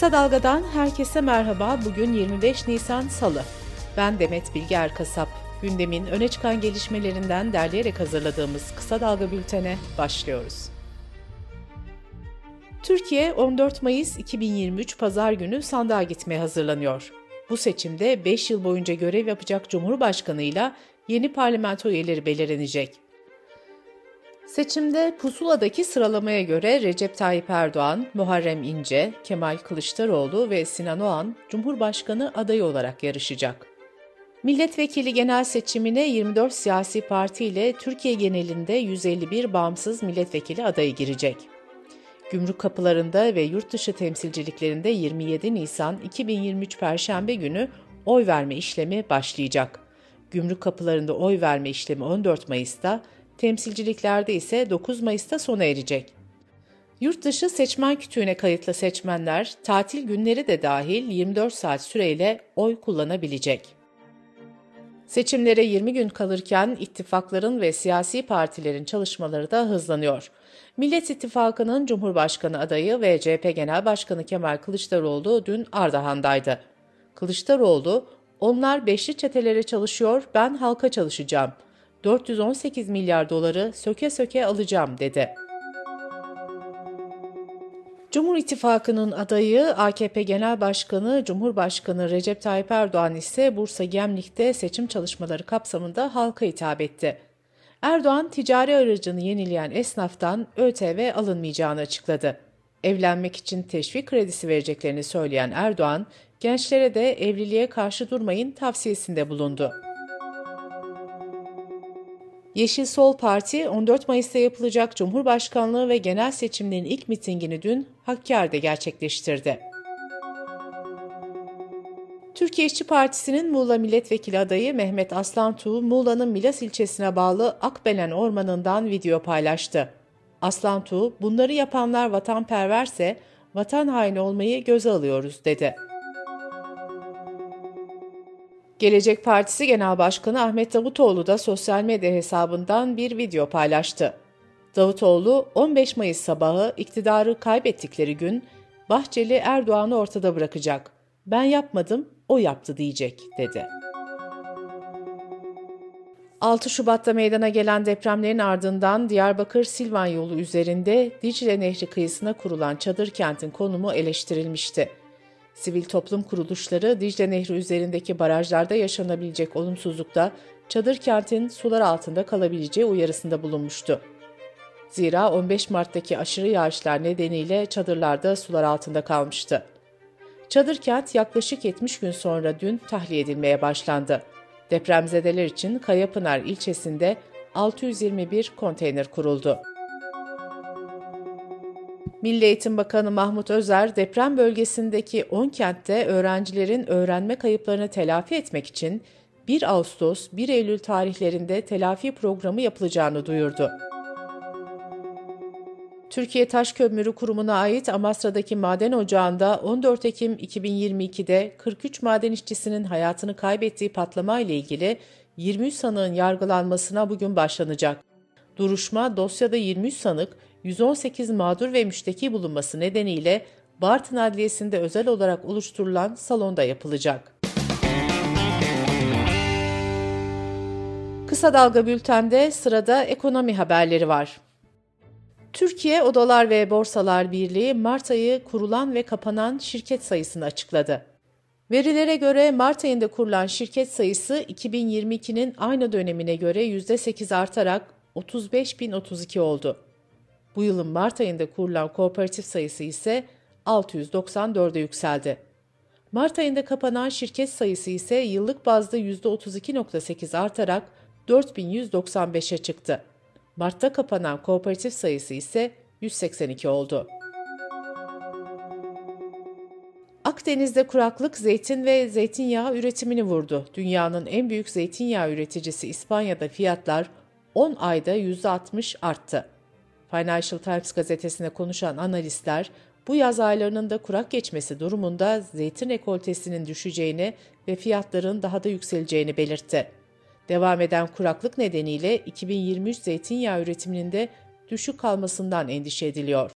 Kısa Dalga'dan herkese merhaba. Bugün 25 Nisan Salı. Ben Demet Bilge Erkasap. Gündemin öne çıkan gelişmelerinden derleyerek hazırladığımız Kısa Dalga Bülten'e başlıyoruz. Türkiye 14 Mayıs 2023 Pazar günü sandığa gitmeye hazırlanıyor. Bu seçimde 5 yıl boyunca görev yapacak Cumhurbaşkanı'yla yeni parlamento üyeleri belirlenecek. Seçimde pusuladaki sıralamaya göre Recep Tayyip Erdoğan, Muharrem İnce, Kemal Kılıçdaroğlu ve Sinan Oğan Cumhurbaşkanı adayı olarak yarışacak. Milletvekili genel seçimine 24 siyasi parti ile Türkiye genelinde 151 bağımsız milletvekili adayı girecek. Gümrük kapılarında ve yurt dışı temsilciliklerinde 27 Nisan 2023 Perşembe günü oy verme işlemi başlayacak. Gümrük kapılarında oy verme işlemi 14 Mayıs'ta, temsilciliklerde ise 9 Mayıs'ta sona erecek. Yurt dışı seçmen kütüğüne kayıtlı seçmenler, tatil günleri de dahil 24 saat süreyle oy kullanabilecek. Seçimlere 20 gün kalırken ittifakların ve siyasi partilerin çalışmaları da hızlanıyor. Millet İttifakı'nın Cumhurbaşkanı adayı ve CHP Genel Başkanı Kemal Kılıçdaroğlu dün Ardahan'daydı. Kılıçdaroğlu, "Onlar beşli çetelere çalışıyor, ben halka çalışacağım. 418 milyar doları söke söke alacağım" dedi. Cumhur İttifakı'nın adayı AKP Genel Başkanı Cumhurbaşkanı Recep Tayyip Erdoğan ise Bursa Gemlik'te seçim çalışmaları kapsamında halka hitap etti. Erdoğan, ticari aracını yenileyen esnaftan ÖTV alınmayacağını açıkladı. Evlenmek için teşvik kredisi vereceklerini söyleyen Erdoğan, gençlere de evliliğe karşı durmayın tavsiyesinde bulundu. Yeşil Sol Parti, 14 Mayıs'ta yapılacak Cumhurbaşkanlığı ve genel seçimlerin ilk mitingini dün Hakkari'de gerçekleştirdi. Türkiye İşçi Partisi'nin Muğla Milletvekili adayı Mehmet Aslantuğ, Muğla'nın Milas ilçesine bağlı Akbelen Ormanı'ndan video paylaştı. Aslantuğ, "Bunları yapanlar vatanperverse vatan haini olmayı göze alıyoruz" dedi. Gelecek Partisi Genel Başkanı Ahmet Davutoğlu da sosyal medya hesabından bir video paylaştı. Davutoğlu, "15 Mayıs sabahı iktidarı kaybettikleri gün Bahçeli Erdoğan'ı ortada bırakacak. Ben yapmadım, o yaptı diyecek" dedi. 6 Şubat'ta meydana gelen depremlerin ardından Diyarbakır-Silvan yolu üzerinde Dicle Nehri kıyısına kurulan çadır kentin konumu eleştirilmişti. Sivil toplum kuruluşları Dicle Nehri üzerindeki barajlarda yaşanabilecek olumsuzlukta çadır kentin sular altında kalabileceği uyarısında bulunmuştu. Zira 15 Mart'taki aşırı yağışlar nedeniyle çadırlarda sular altında kalmıştı. Çadır kent yaklaşık 70 gün sonra dün tahliye edilmeye başlandı. Depremzedeler için Kayapınar ilçesinde 621 konteyner kuruldu. Milli Eğitim Bakanı Mahmut Özer, deprem bölgesindeki 10 kentte öğrencilerin öğrenme kayıplarını telafi etmek için 1 Ağustos-1 Eylül tarihlerinde telafi programı yapılacağını duyurdu. Türkiye Taş Kömürü Kurumu'na ait Amasra'daki maden ocağında 14 Ekim 2022'de 43 maden işçisinin hayatını kaybettiği patlamayla ilgili 23 sanığın yargılanmasına bugün başlanacak. Duruşma, dosyada 23 sanık, 118 mağdur ve müşteki bulunması nedeniyle Bartın Adliyesi'nde özel olarak oluşturulan salonda yapılacak. Kısa Dalga Bülten'de sırada ekonomi haberleri var. Türkiye Odalar ve Borsalar Birliği Mart ayı kurulan ve kapanan şirket sayısını açıkladı. Verilere göre Mart ayında kurulan şirket sayısı 2022'nin aynı dönemine göre %8 artarak 35.032 oldu. Bu yılın Mart ayında kurulan kooperatif sayısı ise 694'e yükseldi. Mart ayında kapanan şirket sayısı ise yıllık bazda %32.8 artarak 4.195'e çıktı. Mart'ta kapanan kooperatif sayısı ise 182 oldu. Akdeniz'de kuraklık zeytin ve zeytinyağı üretimini vurdu. Dünyanın en büyük zeytinyağı üreticisi İspanya'da fiyatlar 10 ayda %60 arttı. Financial Times gazetesine konuşan analistler, bu yaz aylarının da kurak geçmesi durumunda zeytin rekoltesinin düşeceğini ve fiyatların daha da yükseleceğini belirtti. Devam eden kuraklık nedeniyle 2023 zeytinyağı üretiminin de düşük kalmasından endişe ediliyor.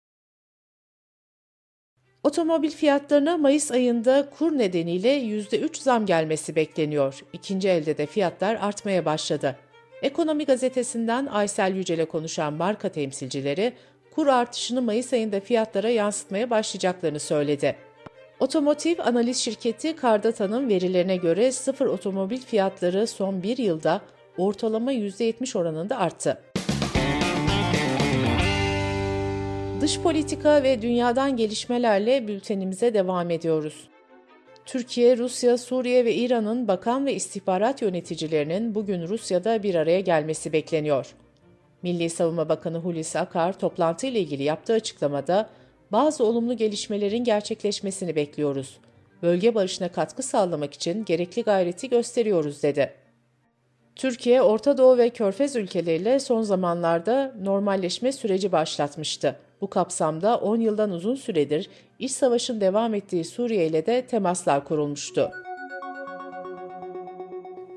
Otomobil fiyatlarına Mayıs ayında kur nedeniyle %3 zam gelmesi bekleniyor. İkinci elde de fiyatlar artmaya başladı. Ekonomi gazetesinden Aysel Yücel'e konuşan marka temsilcileri, kur artışını Mayıs ayında fiyatlara yansıtmaya başlayacaklarını söyledi. Otomotiv analiz şirketi Kardatan'ın verilerine göre sıfır otomobil fiyatları son bir yılda ortalama %70 oranında arttı. Dış politika ve dünyadan gelişmelerle bültenimize devam ediyoruz. Türkiye, Rusya, Suriye ve İran'ın bakan ve istihbarat yöneticilerinin bugün Rusya'da bir araya gelmesi bekleniyor. Milli Savunma Bakanı Hulusi Akar toplantıyla ilgili yaptığı açıklamada "Bazı olumlu gelişmelerin gerçekleşmesini bekliyoruz. Bölge barışına katkı sağlamak için gerekli gayreti gösteriyoruz." dedi. Türkiye, Orta Doğu ve Körfez ülkeleriyle son zamanlarda normalleşme süreci başlatmıştı. Bu kapsamda 10 yıldan uzun süredir iç savaşın devam ettiği Suriye ile de temaslar kurulmuştu.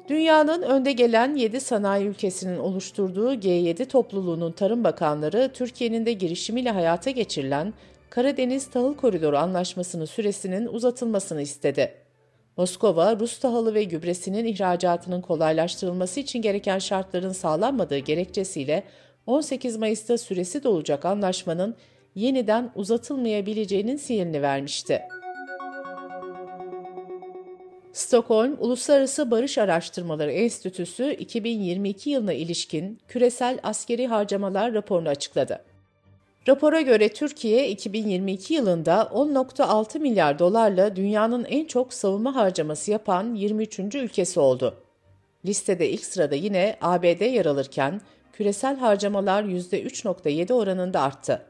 Dünyanın önde gelen 7 sanayi ülkesinin oluşturduğu G7 topluluğunun tarım bakanları, Türkiye'nin de girişimiyle hayata geçirilen Karadeniz-Tahıl Koridoru Anlaşması'nın süresinin uzatılmasını istedi. Moskova, Rus tahılı ve gübresinin ihracatının kolaylaştırılması için gereken şartların sağlanmadığı gerekçesiyle 18 Mayıs'ta süresi dolacak anlaşmanın yeniden uzatılmayabileceğinin sinyalini vermişti. Stockholm Uluslararası Barış Araştırmaları Enstitüsü 2022 yılına ilişkin küresel askeri harcamalar raporunu açıkladı. Rapora göre Türkiye 2022 yılında 10.6 milyar dolarla dünyanın en çok savunma harcaması yapan 23. ülkesi oldu. Listede ilk sırada yine ABD yer alırken küresel harcamalar %3.7 oranında arttı.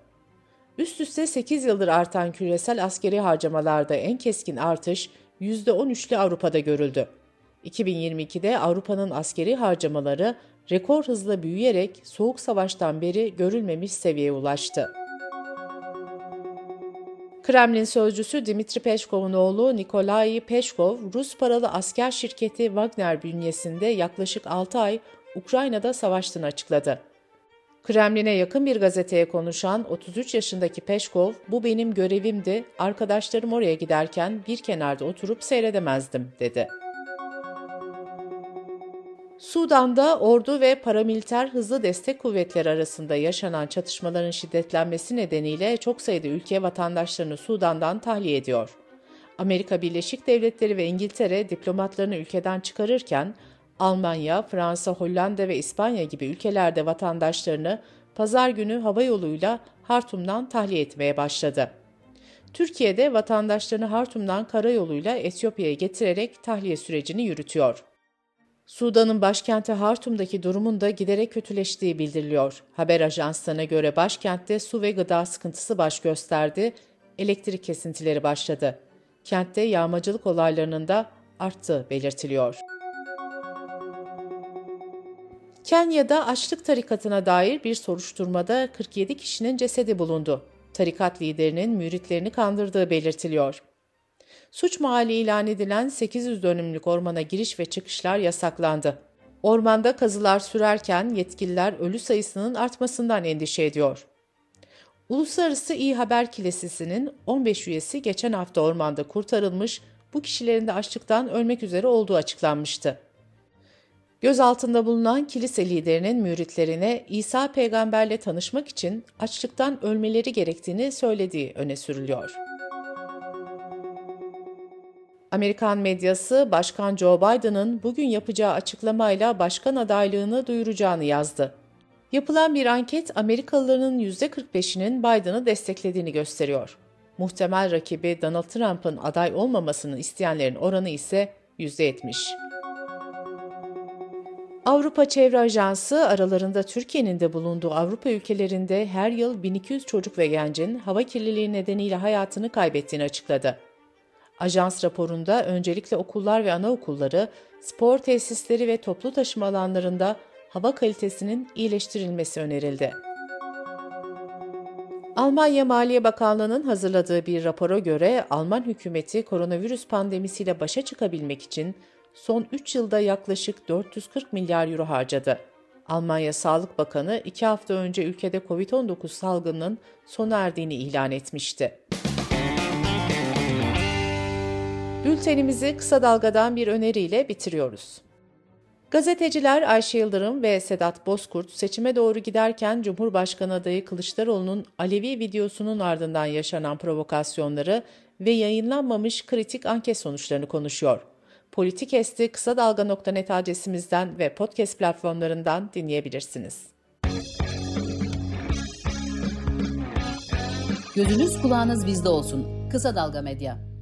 Üst üste 8 yıldır artan küresel askeri harcamalarda en keskin artış %13'lü Avrupa'da görüldü. 2022'de Avrupa'nın askeri harcamaları rekor hızla büyüyerek Soğuk Savaş'tan beri görülmemiş seviyeye ulaştı. Kremlin sözcüsü Dmitri Peşkov'un oğlu Nikolai Peşkov, Rus paralı asker şirketi Wagner bünyesinde yaklaşık 6 ay Ukrayna'da savaştığını açıkladı. Kremlin'e yakın bir gazeteye konuşan 33 yaşındaki Peşkov, "Bu benim görevimdi, arkadaşlarım oraya giderken bir kenarda oturup seyredemezdim." dedi. Sudan'da ordu ve paramiliter hızlı destek kuvvetleri arasında yaşanan çatışmaların şiddetlenmesi nedeniyle çok sayıda ülke vatandaşlarını Sudan'dan tahliye ediyor. Amerika Birleşik Devletleri ve İngiltere diplomatlarını ülkeden çıkarırken, Almanya, Fransa, Hollanda ve İspanya gibi ülkelerde vatandaşlarını pazar günü hava yoluyla Hartum'dan tahliye etmeye başladı. Türkiye'de vatandaşlarını Hartum'dan karayoluyla Etiyopya'ya getirerek tahliye sürecini yürütüyor. Sudan'ın başkenti Hartum'daki durumun da giderek kötüleştiği bildiriliyor. Haber ajanslarına göre başkentte su ve gıda sıkıntısı baş gösterdi, elektrik kesintileri başladı. Kentte yağmacılık olaylarının da arttığı belirtiliyor. Kenya'da açlık tarikatına dair bir soruşturmada 47 kişinin cesedi bulundu. Tarikat liderinin müritlerini kandırdığı belirtiliyor. Suç mahalli ilan edilen 800 dönümlük ormana giriş ve çıkışlar yasaklandı. Ormanda kazılar sürerken yetkililer ölü sayısının artmasından endişe ediyor. Uluslararası İyi Haber Kilesisi'nin 15 üyesi geçen hafta ormanda kurtarılmış, bu kişilerin de açlıktan ölmek üzere olduğu açıklanmıştı. Gözaltında bulunan kilise liderinin müritlerine İsa peygamberle tanışmak için açlıktan ölmeleri gerektiğini söylediği öne sürülüyor. Amerikan medyası Başkan Joe Biden'ın bugün yapacağı açıklamayla başkan adaylığını duyuracağını yazdı. Yapılan bir anket Amerikalıların %45'inin Biden'ı desteklediğini gösteriyor. Muhtemel rakibi Donald Trump'ın aday olmamasını isteyenlerin oranı ise %70. Avrupa Çevre Ajansı, aralarında Türkiye'nin de bulunduğu Avrupa ülkelerinde her yıl 1200 çocuk ve gencin hava kirliliği nedeniyle hayatını kaybettiğini açıkladı. Ajans raporunda öncelikle okullar ve anaokulları, spor tesisleri ve toplu taşıma alanlarında hava kalitesinin iyileştirilmesi önerildi. Almanya Maliye Bakanlığı'nın hazırladığı bir rapora göre Alman hükümeti koronavirüs pandemisiyle başa çıkabilmek için son 3 yılda yaklaşık 440 milyar euro harcadı. Almanya Sağlık Bakanı 2 hafta önce ülkede COVID-19 salgınının sona erdiğini ilan etmişti. Bültenimizi Kısa Dalga'dan bir öneriyle bitiriyoruz. Gazeteciler Ayşe Yıldırım ve Sedat Bozkurt seçime doğru giderken Cumhurbaşkanı adayı Kılıçdaroğlu'nun Alevi videosunun ardından yaşanan provokasyonları ve yayınlanmamış kritik anket sonuçlarını konuşuyor. Politikest'i Kısa Dalga.net adresimizden ve podcast platformlarından dinleyebilirsiniz. Gözünüz kulağınız bizde olsun. Kısa Dalga Medya.